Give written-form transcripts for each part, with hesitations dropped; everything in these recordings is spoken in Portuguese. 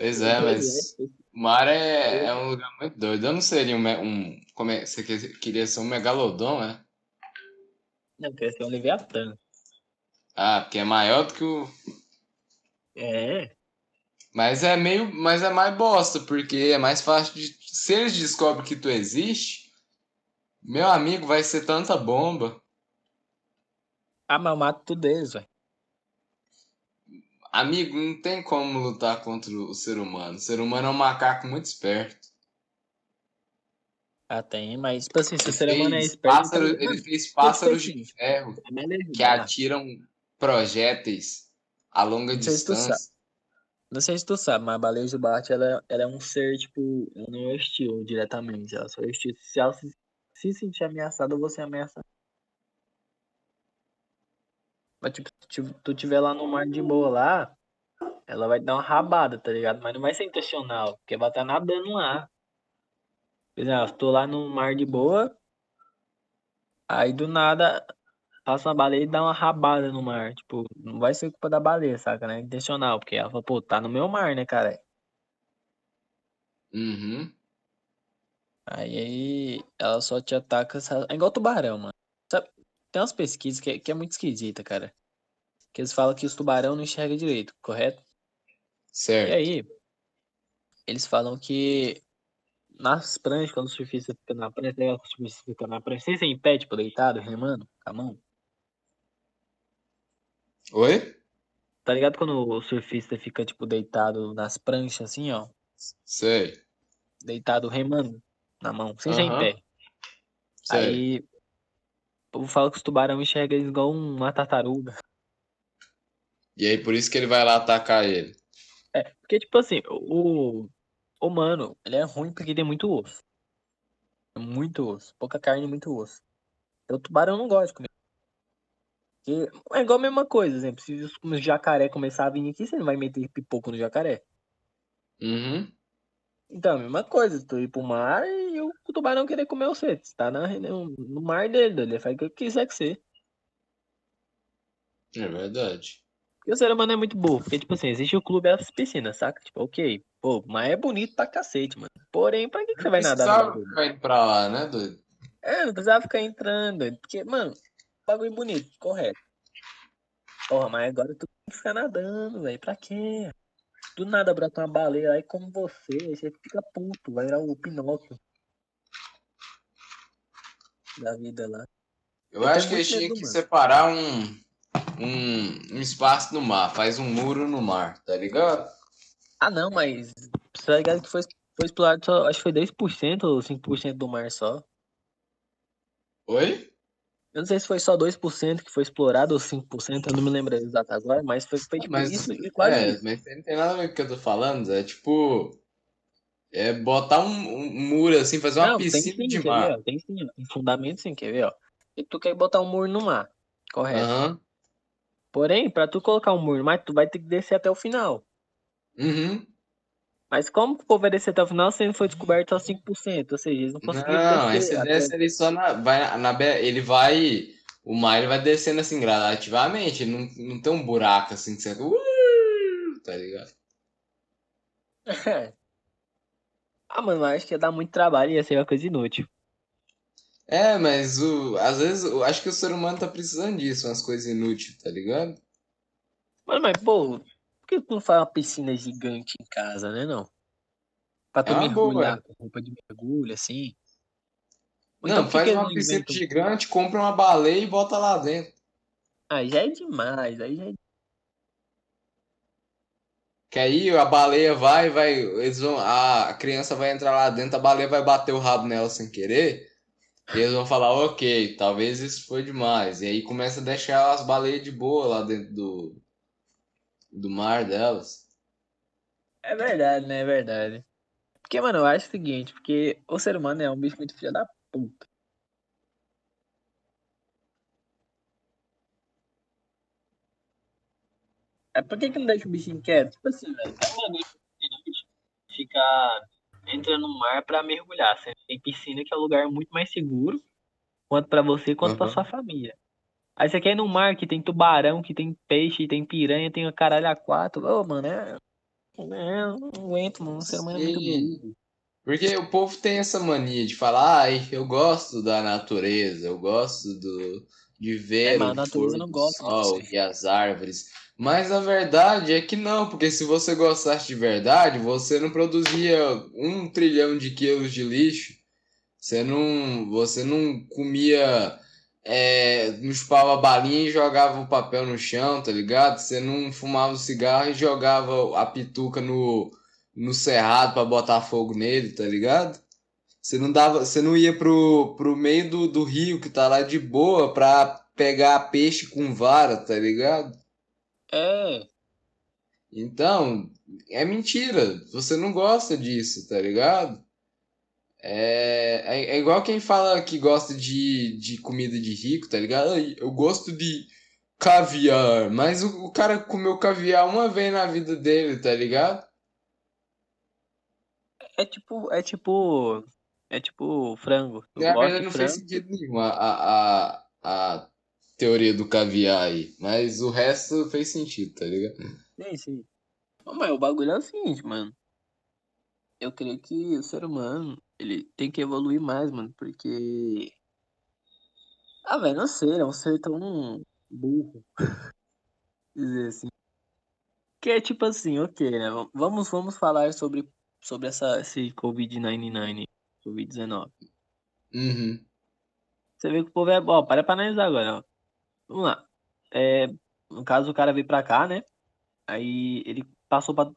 Pois é, mas o mar é um lugar muito doido. Eu não seria um... Como é, você queria ser um megalodon, né? Não, eu queria ser um leviatã. Ah, porque é maior do que o... É. Mas é mais bosta, porque é mais fácil de... Se eles descobrem que tu existe, meu amigo, vai ser tanta bomba. Ah, mas eu mato tudo eles, velho. Amigo, não tem como lutar contra o ser humano. O ser humano é um macaco muito esperto. Ah, tem, mas tipo assim, se o ser humano é esperto... ele fez pássaros de ferro que atiram projéteis a longa distância. Não sei se tu sabe, mas a baleia jubarte, ela é um ser, tipo, ela não é hostil diretamente. Ela só é hostil. Se ela se sentir ameaçada, você ameaça. Mas, tipo, se tu tiver lá no mar de boa lá, ela vai dar uma rabada, tá ligado? Mas não vai ser intencional, porque ela tá nadando lá. Por exemplo, eu tô lá no mar de boa, aí do nada passa uma baleia e dá uma rabada no mar. Tipo, não vai ser culpa da baleia, saca, né? É intencional, porque ela fala, pô, tá no meu mar, né, cara? Uhum. Aí ela só te ataca... É igual tubarão, mano. Sabe? Tem umas pesquisas que é muito esquisita, cara. Que eles falam que os tubarão não enxergam direito, correto? Certo. E aí, eles falam que nas pranchas, quando o surfista fica na prancha, você se impede, tipo, deitado, remando, com a mão. Oi? Tá ligado quando o surfista fica, tipo, deitado nas pranchas, assim, ó? Sei. Deitado, remando, na mão, sem ser em pé. Sei. Aí... O povo fala que os tubarão enxergam eles igual uma tartaruga. E aí, por isso que ele vai lá atacar ele. É, porque, tipo assim, o humano, ele é ruim porque tem muito osso. Muito osso. Pouca carne, muito osso. Então, o tubarão não gosta de comer. Porque é igual a mesma coisa, por exemplo. Se o jacaré começar a vir aqui, você não vai meter pipoco no jacaré. Uhum. Então, a mesma coisa, tu ir pro mar e o tubarão querer comer você. Você tá no mar dele, ele faz o que ele quiser que ser. É verdade. Porque o ser humano é muito burro, porque, tipo assim, existe o clube das piscinas, saca? Tipo, ok, pô, mas é bonito pra cacete, mano. Porém, pra que você vai nadar no bagulho? Não precisava ficar indo pra lá, né, doido? É, não precisava ficar entrando, doido. Porque, mano, bagulho bonito, correto. Porra, mas agora tu tem que ficar nadando, velho, pra quê? Do nada brota uma baleia aí como você fica puto, vai virar o Pinóquio da vida lá. Eu acho que eles tinham que separar um espaço no mar, faz um muro no mar, tá ligado? Ah não, mas você tá ligado que foi explorado só, acho que foi 10% ou 5% do mar só. Oi? Eu não sei se foi só 2% que foi explorado ou 5%, eu não me lembro exato agora, mas foi tipo isso e quase isso. Mas não tem nada a ver com o que eu tô falando, é tipo... É botar um muro assim, fazer uma piscina tem sim, de mar. Ver, ó, tem sim, tem fundamento sim, quer ver, ó. E tu quer botar um muro no mar, correto? Uhum. Porém, pra tu colocar um muro no mar, tu vai ter que descer até o final. Uhum. Mas como que o povo vai descer até o final se ele foi descoberto só 5%? Ou seja, eles não conseguiram descer. Não, esse até... desce ele só o mar ele vai descendo assim gradativamente. Ele não tem um buraco assim que você... tá ligado? Ah, mano, eu acho que ia dar muito trabalho e ia ser uma coisa inútil. É, mas às vezes eu acho que o ser humano tá precisando disso, umas coisas inúteis, tá ligado? Mano, mas pô... Por que tu não faz uma piscina gigante em casa, né, não? Pra tu mergulhar com roupa de mergulho, assim. Não, então, faz uma piscina gigante, compra uma baleia e bota lá dentro. Ah, já é demais, aí já é... Que aí a baleia a criança vai entrar lá dentro, a baleia vai bater o rabo nela sem querer, e eles vão falar, ok, talvez isso foi demais. E aí começa a deixar as baleias de boa lá dentro do mar delas. É verdade, né? É verdade. Porque, mano, eu acho o seguinte, porque o ser humano é um bicho muito filho da puta. É por que não deixa o bichinho quieto? Tipo assim, velho, tá uma noite fica entrando no mar pra mergulhar. Você tem piscina que é um lugar muito mais seguro, quanto pra você, quanto pra sua família. Aí você quer ir no mar que tem tubarão, que tem peixe, tem piranha, tem um caralho a quatro. Ô, mano, é Eu não aguento, mano. O ser humano é muito burro. Porque o povo tem essa mania de falar, ai, eu gosto da natureza, eu gosto de ver mas a natureza não gosta do sol e as árvores. Mas a verdade é que não, porque se você gostasse de verdade, você não produzia 1 trilhão de quilos de lixo. Você não comia, não chupava balinha e jogava o papel no chão, tá ligado? Você não fumava cigarro e jogava a pituca no cerrado pra botar fogo nele, tá ligado? Você não ia pro meio do rio que tá lá de boa pra pegar peixe com vara, tá ligado? É. Então, é mentira. Você não gosta disso, tá ligado? É igual quem fala que gosta de comida de rico, tá ligado? Eu gosto de caviar, mas o cara comeu caviar uma vez na vida dele, tá ligado? É tipo frango. Na verdade não fez sentido nenhum a teoria do caviar aí, mas o resto fez sentido, tá ligado? Sim. Mas o bagulho é o seguinte, mano. Eu creio que o ser humano, ele tem que evoluir mais, mano, porque... Ah, velho, não sei, ele é um ser tão burro. Dizer assim. Que é tipo assim, ok, né? Vamos falar sobre esse Covid-19. Covid-19. Uhum. Você vê que o povo é... Ó, para analisar agora, ó. Vamos lá. No caso, o cara veio pra cá, né? Aí ele passou por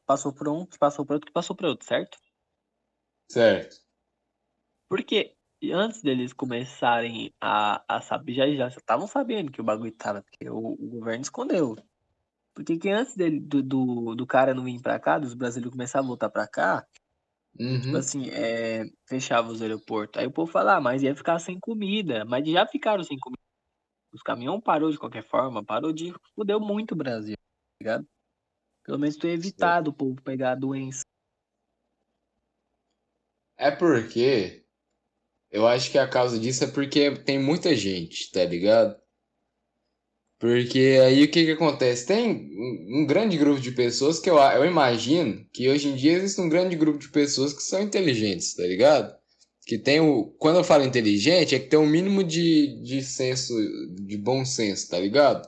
um, passou por outro, que passou por outro, certo? Certo. Porque antes deles começarem a saber, já estavam sabendo que o bagulho tava, porque o governo escondeu. Porque que antes dele, do cara não vir pra cá, dos brasileiros começarem a voltar pra cá, uhum. Tipo assim, fechava os aeroportos. Aí o povo fala, mas ia ficar sem comida. Mas já ficaram sem comida. Os caminhões parou de qualquer forma, fudeu muito o Brasil, tá ligado? Pelo menos tu evitado o povo pegar a doença. É porque... Eu acho que a causa disso é porque tem muita gente, tá ligado? Porque aí o que acontece? Tem um grande grupo de pessoas que eu imagino que hoje em dia existe um grande grupo de pessoas que são inteligentes, tá ligado? Que tem quando eu falo inteligente, é que tem um mínimo de senso, de bom senso, tá ligado?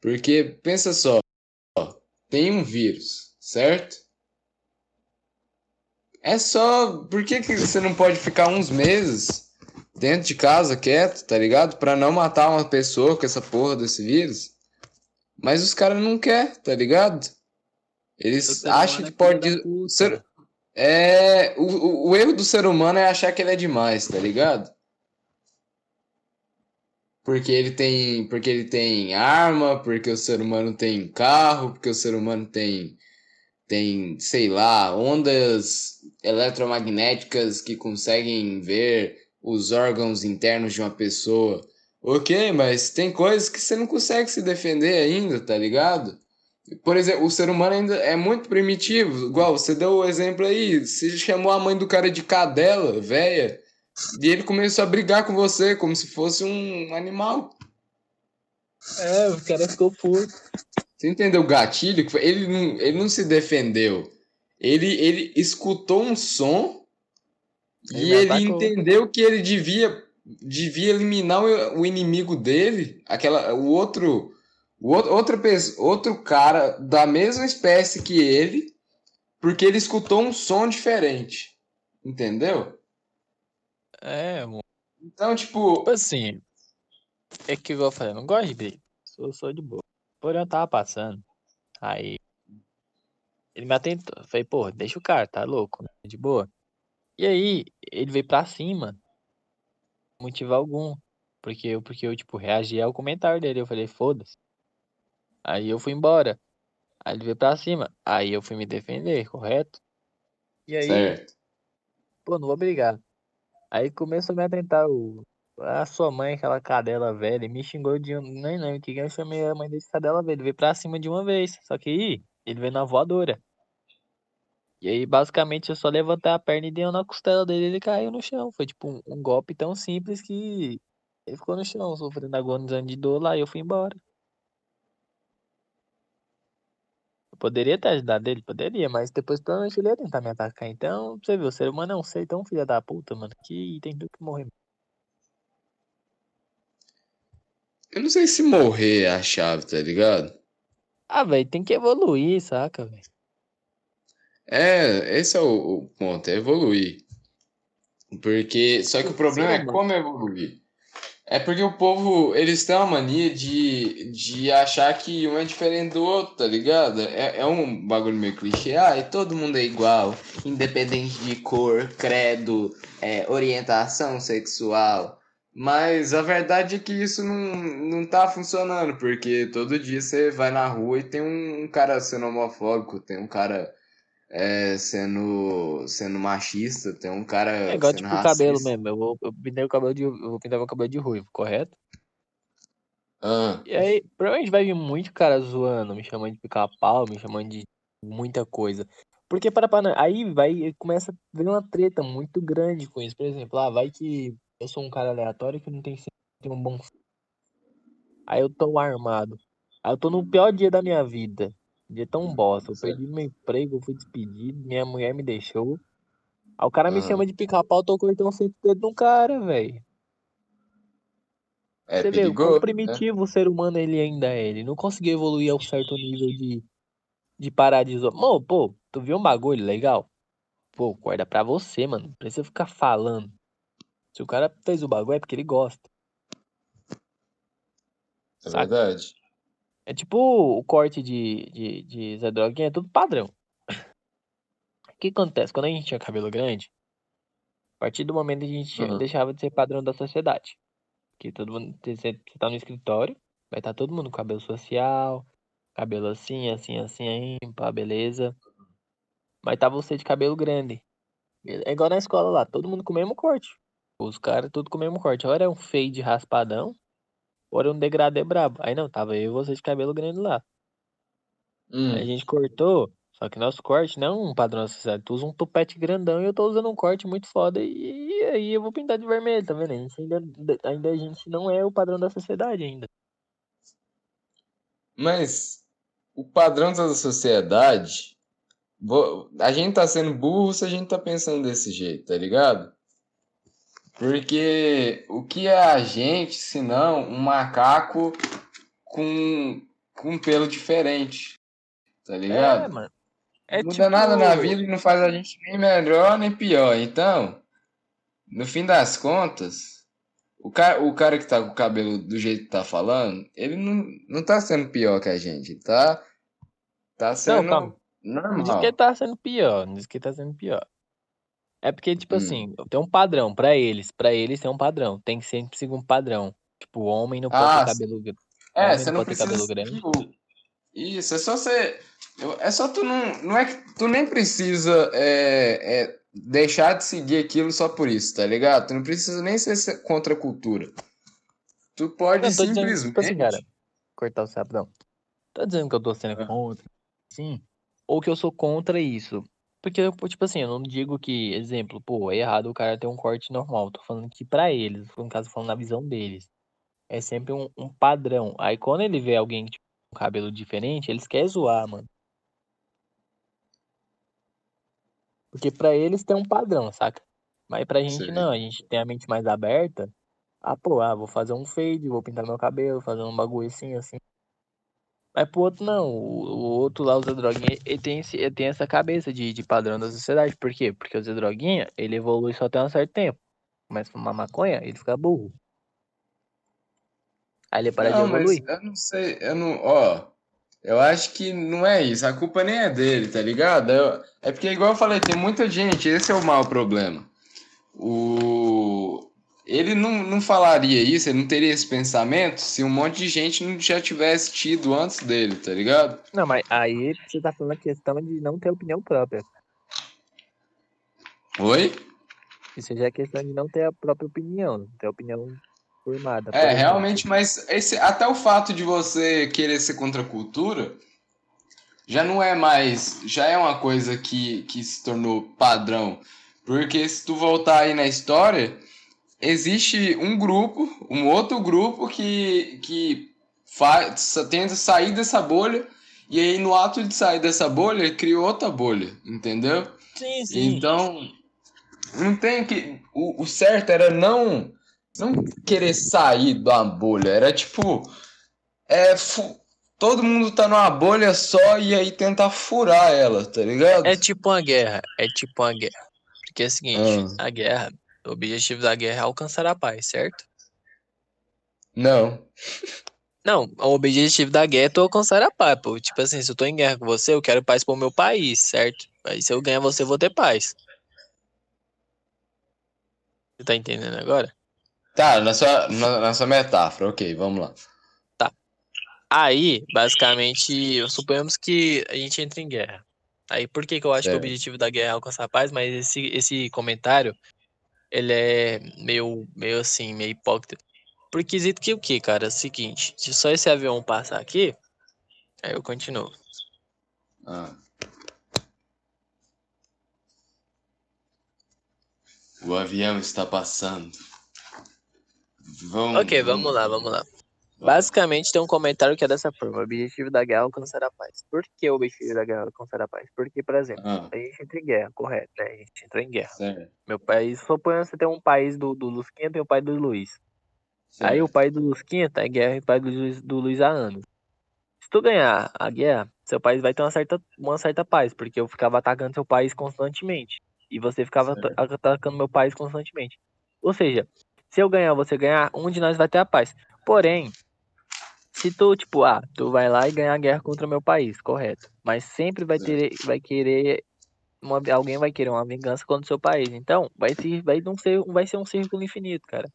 Porque, pensa só, tem um vírus, certo? É só... Por que você não pode ficar uns meses dentro de casa, quieto, tá ligado? Pra não matar uma pessoa com essa porra desse vírus. Mas os caras não querem, tá ligado? Eles acham que pode... O erro do ser humano é achar que ele é demais, tá ligado? Porque ele tem arma, porque o ser humano tem carro, porque o ser humano tem, sei lá, ondas eletromagnéticas que conseguem ver os órgãos internos de uma pessoa. Ok, mas tem coisas que você não consegue se defender ainda, tá ligado? Por exemplo, o ser humano ainda é muito primitivo. Igual, você deu o exemplo aí, você chamou a mãe do cara de cadela, véia, e ele começou a brigar com você como se fosse um animal. O cara ficou puto. Você entendeu o gatilho? Ele não se defendeu. Ele escutou um som e ele entendeu que ele devia eliminar o inimigo dele, outro cara da mesma espécie que ele, porque ele escutou um som diferente. Entendeu? Mano. Então, tipo assim, é que eu vou falar, não gosto de briga. Sou de boa. Porém, eu tava passando. Aí ele me atentou. Falei, pô, deixa o cara, tá louco, né? De boa. E aí, ele veio pra cima. Motivo algum. Porque eu, tipo, reagi ao comentário dele. Eu falei, foda-se. Aí eu fui embora. Aí ele veio pra cima. Aí eu fui me defender, correto? E aí, certo. Pô, não vou brigar. Aí começou a me atentar a sua mãe, aquela cadela velha, e me xingou de um... Não, que eu chamei a mãe desse cadela velha. Ele veio pra cima de uma vez. Só que aí, ele veio na voadora. E aí, basicamente, eu só levantei a perna e dei na costela dele, ele caiu no chão. Foi tipo um golpe tão simples que ele ficou no chão, sofrendo agonizando de dor lá, e eu fui embora. Poderia ter ajudado ele? Poderia, mas depois provavelmente ele ia tentar me atacar. Então, pra você ver, o ser humano é um ser tão filha da puta, mano, que tem tudo que morrer. Eu não sei se morrer é a chave, tá ligado? Ah, velho, tem que evoluir, saca, velho? É, esse é o ponto, é evoluir. Porque, só que o problema é como evoluir. É porque o povo, eles têm uma mania de achar que um é diferente do outro, tá ligado? É um bagulho meio clichê. Ah, e todo mundo é igual, independente de cor, credo, orientação sexual. Mas a verdade é que isso não tá funcionando, porque todo dia você vai na rua e tem um cara sendo homofóbico, tem um cara sendo machista, tem um cara sendo igual, tipo, racista. Cabelo mesmo, eu vou pintar meu cabelo de ruivo, correto? E aí, provavelmente vai vir muito cara zoando, me chamando de pica-pau, me chamando de muita coisa. Porque aí vai, começa a vir uma treta muito grande com isso. Por exemplo, vai que eu sou um cara aleatório que não tem um bom... Aí eu tô armado. Aí eu tô no pior dia da minha vida. Dia tão bosta, eu perdi meu emprego, eu fui despedido, minha mulher me deixou. Aí o cara me chama de pica-pau, tô cortando um centro de dedo num cara, velho. Você vê o quão primitivo o ser humano ele ainda é. Ele não conseguiu evoluir a um certo nível de parar de zoar. Mano, pô, tu viu um bagulho legal? Pô, guarda pra você, mano. Não precisa ficar falando. Se o cara fez o bagulho é porque ele gosta. É verdade. É tipo o corte de Zé Droguinha, é tudo padrão. O que acontece? Quando a gente tinha cabelo grande, a partir do momento que a gente deixava de ser padrão da sociedade. Porque todo mundo, você tá no escritório, vai estar todo mundo com cabelo social, cabelo assim, assim, assim, aí, pá, beleza. Mas tá você de cabelo grande. É igual na escola lá, todo mundo com o mesmo corte. Os caras tudo com o mesmo corte. Ora é um fade raspadão. Ora um degradê brabo. Aí não, tava eu e você de cabelo grande lá. Aí a gente cortou. Só que nosso corte não é um padrão sociedade. Tu usa um tupete grandão e eu tô usando um corte muito foda. E aí eu vou pintar de vermelho, tá vendo? A gente não é o padrão da sociedade ainda. Mas o padrão da sociedade... A gente tá sendo burro se a gente tá pensando desse jeito, tá ligado? Porque o que é a gente, se não um macaco com pelo diferente, tá ligado? É, mano. Não muda tipo... nada na vida e não faz a gente nem melhor nem pior. Então, no fim das contas, o cara que tá com o cabelo do jeito que tá falando, ele não tá sendo pior que a gente, tá? Tá sendo normal. Não diz que tá sendo pior, não diz que tá sendo pior. É porque, tipo assim, tem um padrão pra eles tem um padrão, tem que sempre seguir um padrão. Tipo, homem não pode ter cabelo grande. É, você não precisa cabelo grande. Isso, é só você... É só tu não... Não é que tu nem precisa deixar de seguir aquilo só por isso, tá ligado? Tu não precisa nem ser contra a cultura. Tu pode simplesmente... Tipo assim, cara, cortar o sapo, não. Tô dizendo que eu tô sendo contra, sim, ou que eu sou contra isso. Porque, tipo assim, eu não digo que, exemplo, pô, é errado o cara ter um corte normal. Tô falando que pra eles, no caso, falando na visão deles. É sempre um padrão. Aí quando ele vê alguém que tipo, tem um cabelo diferente, eles querem zoar, mano. Porque pra eles tem um padrão, saca? Mas pra gente não, a gente tem a mente mais aberta. Ah, pô, vou fazer um fade, vou pintar meu cabelo, fazer um bagulho assim, assim. Mas pro outro não, o outro lá, o Zé Droguinha, ele tem essa cabeça de padrão da sociedade. Por quê? Porque o Zé Droguinha, ele evolui só até um certo tempo. Começa a fumar maconha, ele fica burro. Aí ele para de evoluir. Mas eu não sei, eu acho que não é isso, a culpa nem é dele, tá ligado? É porque, igual eu falei, tem muita gente, esse é o maior problema. Ele não falaria isso, ele não teria esse pensamento se um monte de gente não já tivesse tido antes dele, tá ligado? Não, mas aí você tá falando a questão de não ter opinião própria. Oi? Isso já é questão de não ter a própria opinião, não ter opinião formada. É, realmente, mas até o fato de você querer ser contra a cultura já não é mais... Já é uma coisa que se tornou padrão. Porque se tu voltar aí na história... Existe um outro grupo que tenta sair dessa bolha E aí, no ato de sair dessa bolha, criou outra bolha, entendeu? Sim, sim. Então, não tem que... O certo era não querer sair da bolha. Era tipo... todo mundo tá numa bolha só e aí tentar furar ela, tá ligado? É tipo uma guerra. Porque é o seguinte, a guerra... O objetivo da guerra é alcançar a paz, certo? Não. Não, o objetivo da guerra é tu alcançar a paz, pô. Tipo assim, se eu tô em guerra com você, eu quero paz pro meu país, certo? Aí se eu ganhar você, eu vou ter paz. Você tá entendendo agora? Tá, na sua metáfora, ok, vamos lá. Tá. Aí, basicamente, suponhamos que a gente entra em guerra. Aí por que eu acho que o objetivo da guerra é alcançar a paz, mas esse comentário... Ele é meio assim, meio hipócrita. Por quesito que o que, cara? É o seguinte, se só esse avião passar aqui, aí eu continuo. O avião está passando. Vamos lá. Basicamente tem um comentário que é dessa forma. O objetivo da guerra é alcançar a paz. Por que o objetivo da guerra é alcançar a paz? Porque, por exemplo, a gente entra em guerra, correto, né? A gente entrou em guerra. Certo. Meu país, suponhamos que tem um país do Lusquinha e o pai do Luiz. Certo. Aí o pai do Lusquinha tá em guerra e o pai do Luiz há anos. Se tu ganhar a guerra, seu país vai ter uma certa paz, porque eu ficava atacando seu país constantemente. E você ficava atacando meu país constantemente. Ou seja, se eu ganhar, você ganhar, um de nós vai ter a paz. Porém... Se tu, tipo, tu vai lá e ganha a guerra contra o meu país, correto. Mas sempre alguém vai querer uma vingança contra o seu país. Então, vai ser um círculo infinito, cara.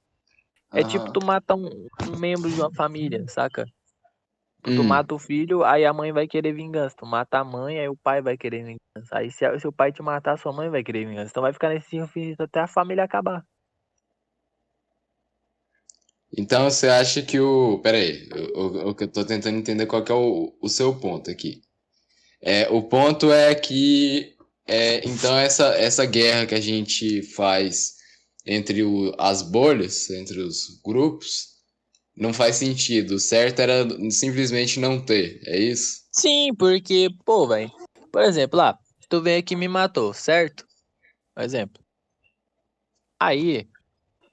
É tipo tu mata um membro de uma família, saca? Tu mata o filho, aí a mãe vai querer vingança. Tu mata a mãe, aí o pai vai querer vingança. Aí se o pai te matar, sua mãe vai querer vingança. Então vai ficar nesse círculo infinito até a família acabar. Então, você acha que o... Peraí, o que eu tô tentando entender qual que é o seu ponto aqui. O ponto é que... então, essa guerra que a gente faz entre as bolhas, entre os grupos, não faz sentido. O certo era simplesmente não ter, é isso? Sim, porque, pô, velho... Por exemplo, tu veio aqui e me matou, certo? Por exemplo. Aí,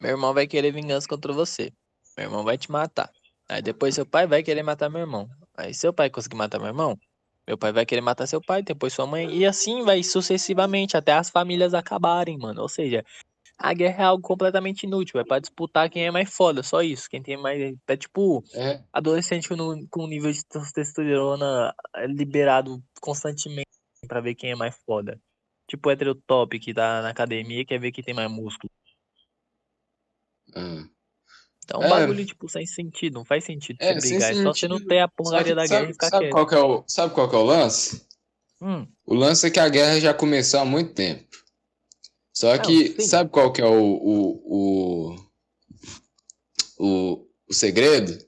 meu irmão vai querer vingança contra você. Meu irmão vai te matar. Aí depois seu pai vai querer matar meu irmão. Aí seu pai conseguir matar meu irmão, meu pai vai querer matar seu pai, depois sua mãe. E assim vai sucessivamente, até as famílias acabarem, mano. Ou seja, a guerra é algo completamente inútil. É pra disputar quem é mais foda, só isso. Quem tem mais... É tipo adolescente com nível de testosterona liberado constantemente pra ver quem é mais foda. Tipo o heterotop que tá na academia e quer ver quem tem mais músculo. Então, bagulho, tipo, sem sentido, não faz sentido você brigar, só você não ter a porcaria da guerra e ficar quieto. Sabe qual que é o lance? O lance é que a guerra já começou há muito tempo. Só que, sabe qual que é o segredo?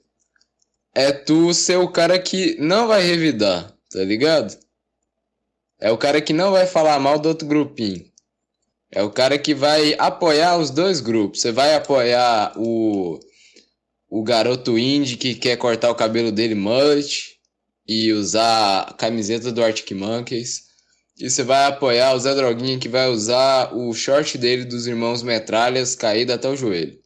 É tu ser o cara que não vai revidar, tá ligado? É o cara que não vai falar mal do outro grupinho. É o cara que vai apoiar os dois grupos. Você vai apoiar o garoto indie que quer cortar o cabelo dele mullet e usar a camiseta do Arctic Monkeys. E você vai apoiar o Zé Droguinha que vai usar o short dele dos Irmãos Metralhas caído até o joelho.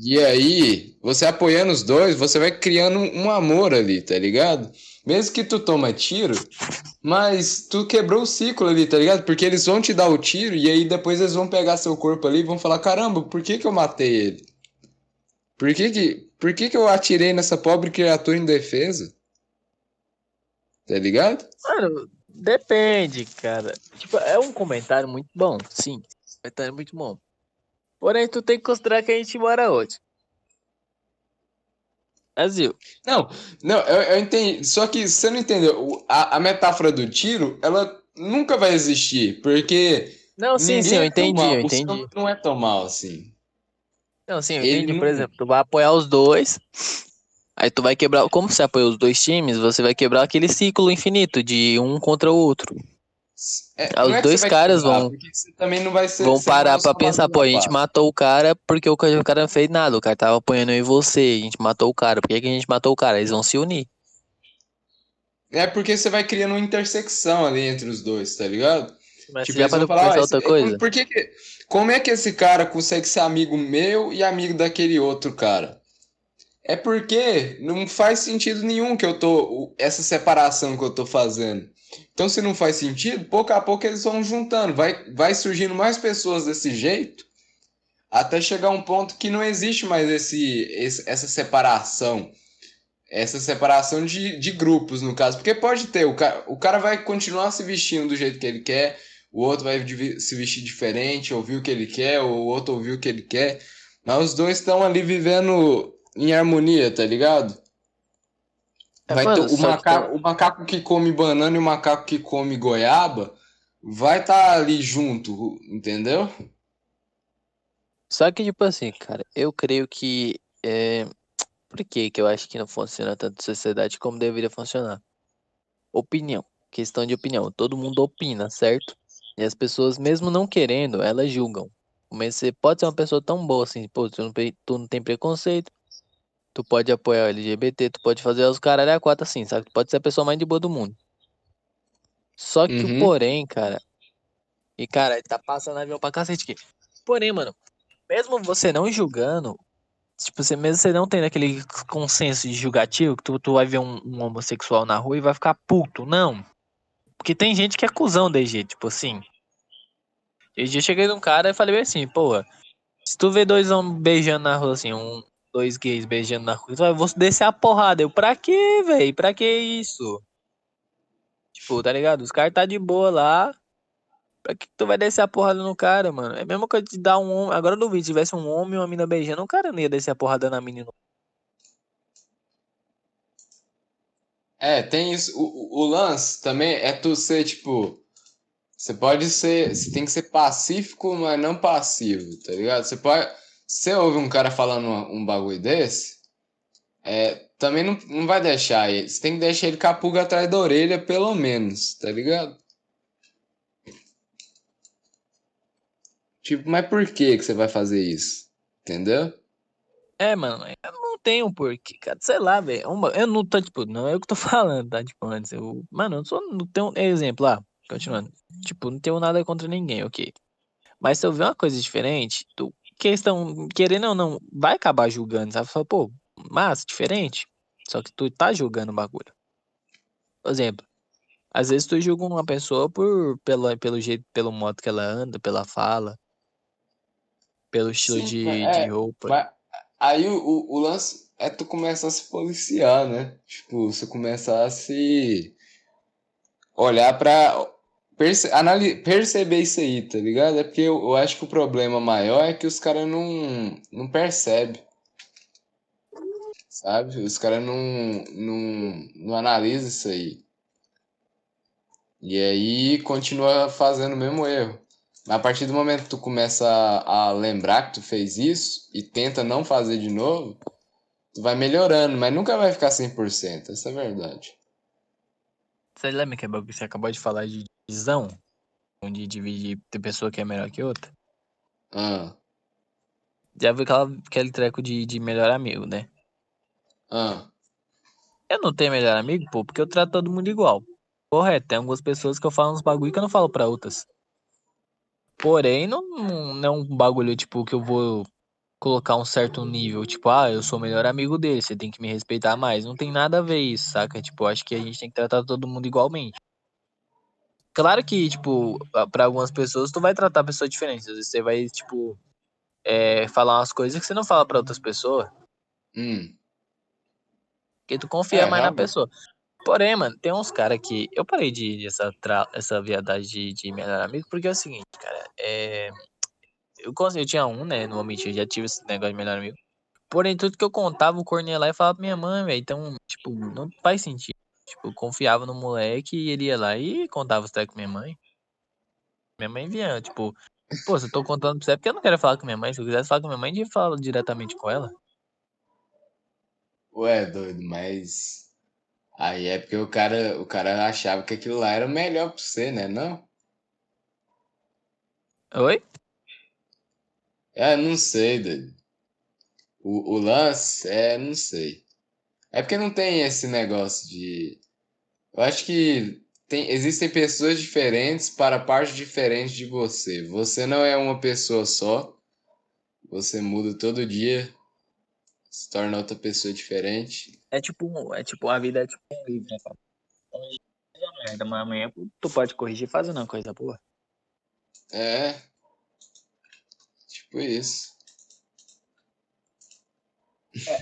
E aí, você apoiando os dois, você vai criando um amor ali, tá ligado? Mesmo que tu toma tiro, mas tu quebrou o ciclo ali, tá ligado? Porque eles vão te dar o tiro e aí depois eles vão pegar seu corpo ali e vão falar: caramba, por que eu matei ele? Por que eu atirei nessa pobre criatura indefesa? Tá ligado? Mano, depende, cara. Tipo, é um comentário muito bom, sim. Comentário muito bom. Porém, tu tem que considerar que a gente mora hoje. Brasil. Não, eu entendi. Só que você não entendeu. A metáfora do tiro, ela nunca vai existir, porque... Não, sim, eu entendi. O não é tão mal assim. Não, sim, eu entendi. Por exemplo, tu vai apoiar os dois, aí tu vai quebrar... Como você apoia os dois times, você vai quebrar aquele ciclo infinito de um contra o outro. Os dois caras vão parar pra pensar, pô, a gente matou o cara porque o cara não fez nada, o cara tava apanhando eu e você, a gente matou o cara, por que a gente matou o cara? Eles vão se unir. É porque você vai criando uma intersecção ali entre os dois, tá ligado? Mas tipo, eles vão falar, outra coisa? Por que que, como é que esse cara consegue ser amigo meu e amigo daquele outro cara? É porque não faz sentido nenhum que eu tô... essa separação que eu tô fazendo. Então, se não faz sentido, pouco a pouco eles vão juntando. Vai surgindo mais pessoas desse jeito, até chegar um ponto que não existe mais essa separação. Essa separação de grupos, no caso. Porque pode ter, o cara vai continuar se vestindo do jeito que ele quer, o outro vai se vestir diferente, ouvir o que ele quer, o outro ouvir o que ele quer. Mas os dois estão ali vivendo em harmonia, tá ligado? O macaco que come banana e o macaco que come goiaba vai estar ali junto, entendeu? Só que, tipo assim, cara, eu creio que... Por que eu acho que não funciona tanto sociedade como deveria funcionar? Opinião. Questão de opinião. Todo mundo opina, certo? E as pessoas, mesmo não querendo, elas julgam. Mas você pode ser uma pessoa tão boa assim, pô, tu não tem preconceito, tu pode apoiar o LGBT, tu pode fazer os caralho a quatro assim, sabe? Tu pode ser a pessoa mais de boa do mundo. Só que o porém, cara... E, cara, tá passando avião pra cacete aqui. Porém, mano, mesmo você não julgando... Tipo, você não tem aquele consenso de julgativo que tu vai ver um homossexual na rua e vai ficar puto. Não. Porque tem gente que é cuzão desse jeito, tipo assim. Esse dia eu cheguei num cara e falei assim, porra, se tu vê dois homens beijando na rua, assim, dois gays beijando na rua, eu vou descer a porrada. Eu, pra quê, velho? Pra que isso? Tipo, tá ligado? Os caras tá de boa lá. Pra que tu vai descer a porrada no cara, mano? É mesmo que eu te dar um homem... Agora eu duvido, se tivesse um homem e uma mina beijando, o cara não ia descer a porrada na mina. É, tem isso. O lance também é tu ser, tipo... Você pode ser... Você tem que ser pacífico, mas não passivo, tá ligado? Você pode... Se você ouve um cara falando um bagulho desse... também não vai deixar ele. Você tem que deixar ele com a pulga atrás da orelha, pelo menos, tá ligado? Tipo, mas por que você vai fazer isso? Entendeu? É, mano, eu não tenho porquê, cara. Sei lá, velho. Eu não tô, tipo, não é eu que tô falando, tá? Tipo, antes eu... Mano, eu só não tenho... Exemplo, lá, continuando. Tipo, não tenho nada contra ninguém, ok. Mas se eu ver uma coisa diferente, questão, querendo ou não, vai acabar julgando, sabe? Fala, pô, massa, diferente. Só que tu tá julgando o bagulho. Por exemplo, às vezes tu julga uma pessoa pelo jeito, pelo modo que ela anda, pela fala. Pelo estilo de roupa. Mas aí o lance é tu começar a se policiar, né? Tipo, você começar a se olhar pra... perceber isso aí, tá ligado? É porque eu acho que o problema maior é que os caras não percebem. Sabe? Os caras não analisam isso aí. E aí continua fazendo o mesmo erro. A partir do momento que tu começa a lembrar que tu fez isso e tenta não fazer de novo, tu vai melhorando, mas nunca vai ficar 100%. Essa é a verdade. Você lembra que você acabou de falar de divisão? Onde dividir, tem pessoa que é melhor que outra? Já viu aquele treco de melhor amigo, né? Eu não tenho melhor amigo, pô, porque eu trato todo mundo igual. Correto, tem algumas pessoas que eu falo uns bagulho que eu não falo pra outras. Porém, não é um bagulho, tipo, que eu vou colocar um certo nível. Tipo, eu sou o melhor amigo dele, você tem que me respeitar mais. Não tem nada a ver isso, saca? Tipo, acho que a gente tem que tratar todo mundo igualmente. Claro que, tipo, pra algumas pessoas, tu vai tratar pessoas diferentes. Às vezes você vai, tipo, falar umas coisas que você não fala pra outras pessoas. Porque tu confia mais na pessoa. Porém, mano, tem uns caras que... Eu parei de essa viadagem de melhor amigo, porque é o seguinte, cara. Eu tinha um, né? No momento eu já tive esse negócio de melhor amigo. Porém, tudo que eu contava, o corneia lá e falava pra minha mãe, velho. Então, tipo, não faz sentido. Tipo, eu confiava no moleque e ele ia lá e contava os trecos com minha mãe. Minha mãe via, tipo... Pô, se eu tô contando pra você, é porque eu não quero falar com minha mãe. Se eu quisesse falar com minha mãe, eu falo diretamente com ela. Ué, doido, mas... Aí é porque o cara achava que aquilo lá era o melhor pra você, né, não? Oi? Não sei, doido. O lance, não sei. É porque não tem esse negócio de... Eu acho que existem pessoas diferentes para partes diferentes de você. Você não é uma pessoa só. Você muda todo dia, se torna outra pessoa diferente. A vida é tipo um livro, né? Hoje é merda, mas amanhã tu pode corrigir e fazer uma coisa boa. É. Tipo isso.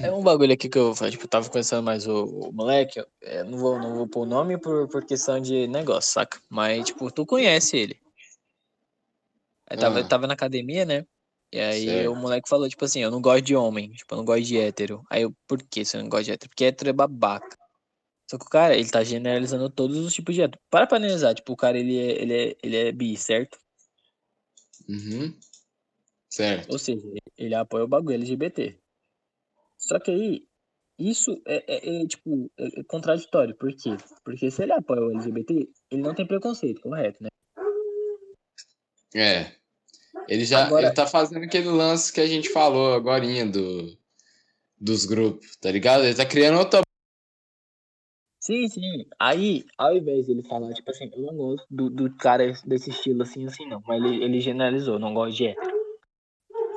É um bagulho aqui que eu tava conversando mais o moleque, não vou pôr o nome por questão de negócio, saca? Mas, tu conhece ele. Aí tava na academia, né? E aí certo. O moleque falou, eu não gosto de homem, eu não gosto de hétero. Aí eu, por que você não gosta de hétero? Porque hétero é babaca. Só que o cara, ele tá generalizando todos os tipos de hétero. Para pra analisar, o cara, ele é bi, certo? Uhum. Certo. Ou seja, ele apoia o bagulho LGBT. Só que aí, isso é contraditório. Por quê? Porque se ele apoia o LGBT, ele não tem preconceito, correto, né? É. Ele tá fazendo aquele lance que a gente falou agorinha dos grupos, tá ligado? Ele tá criando outra... Sim. Aí, ao invés de ele falar, eu não gosto do cara desse estilo assim, não. Mas ele generalizou, não gosto de hétero.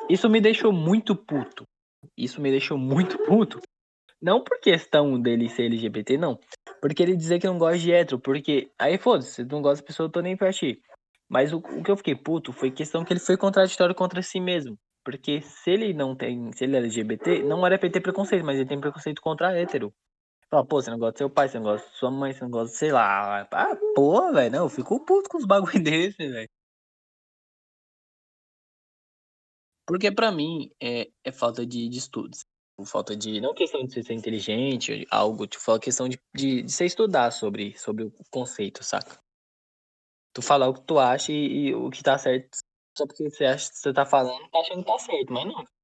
Isso me deixou muito puto. Não por questão dele ser LGBT, não. Porque ele dizer que não gosta de hétero. Porque, aí foda-se, se não gosta da pessoa, eu tô nem perto de ti. Mas o que eu fiquei puto foi questão que ele foi contraditório contra si mesmo. Porque se ele é LGBT, não era pra ele ter preconceito, mas ele tem preconceito contra hétero. Fala, pô, você não gosta do seu pai, você não gosta da sua mãe, você não gosta, sei lá. Ah, pô, velho, não, eu fico puto com os bagulho desse, velho. Porque pra mim é falta de estudos. Falta de. Não questão de você ser inteligente, algo, fala questão de você estudar sobre o conceito, saca? Tu falar o que tu acha e o que tá certo. Só porque você acha que você tá falando, tá achando que tá certo, mas não.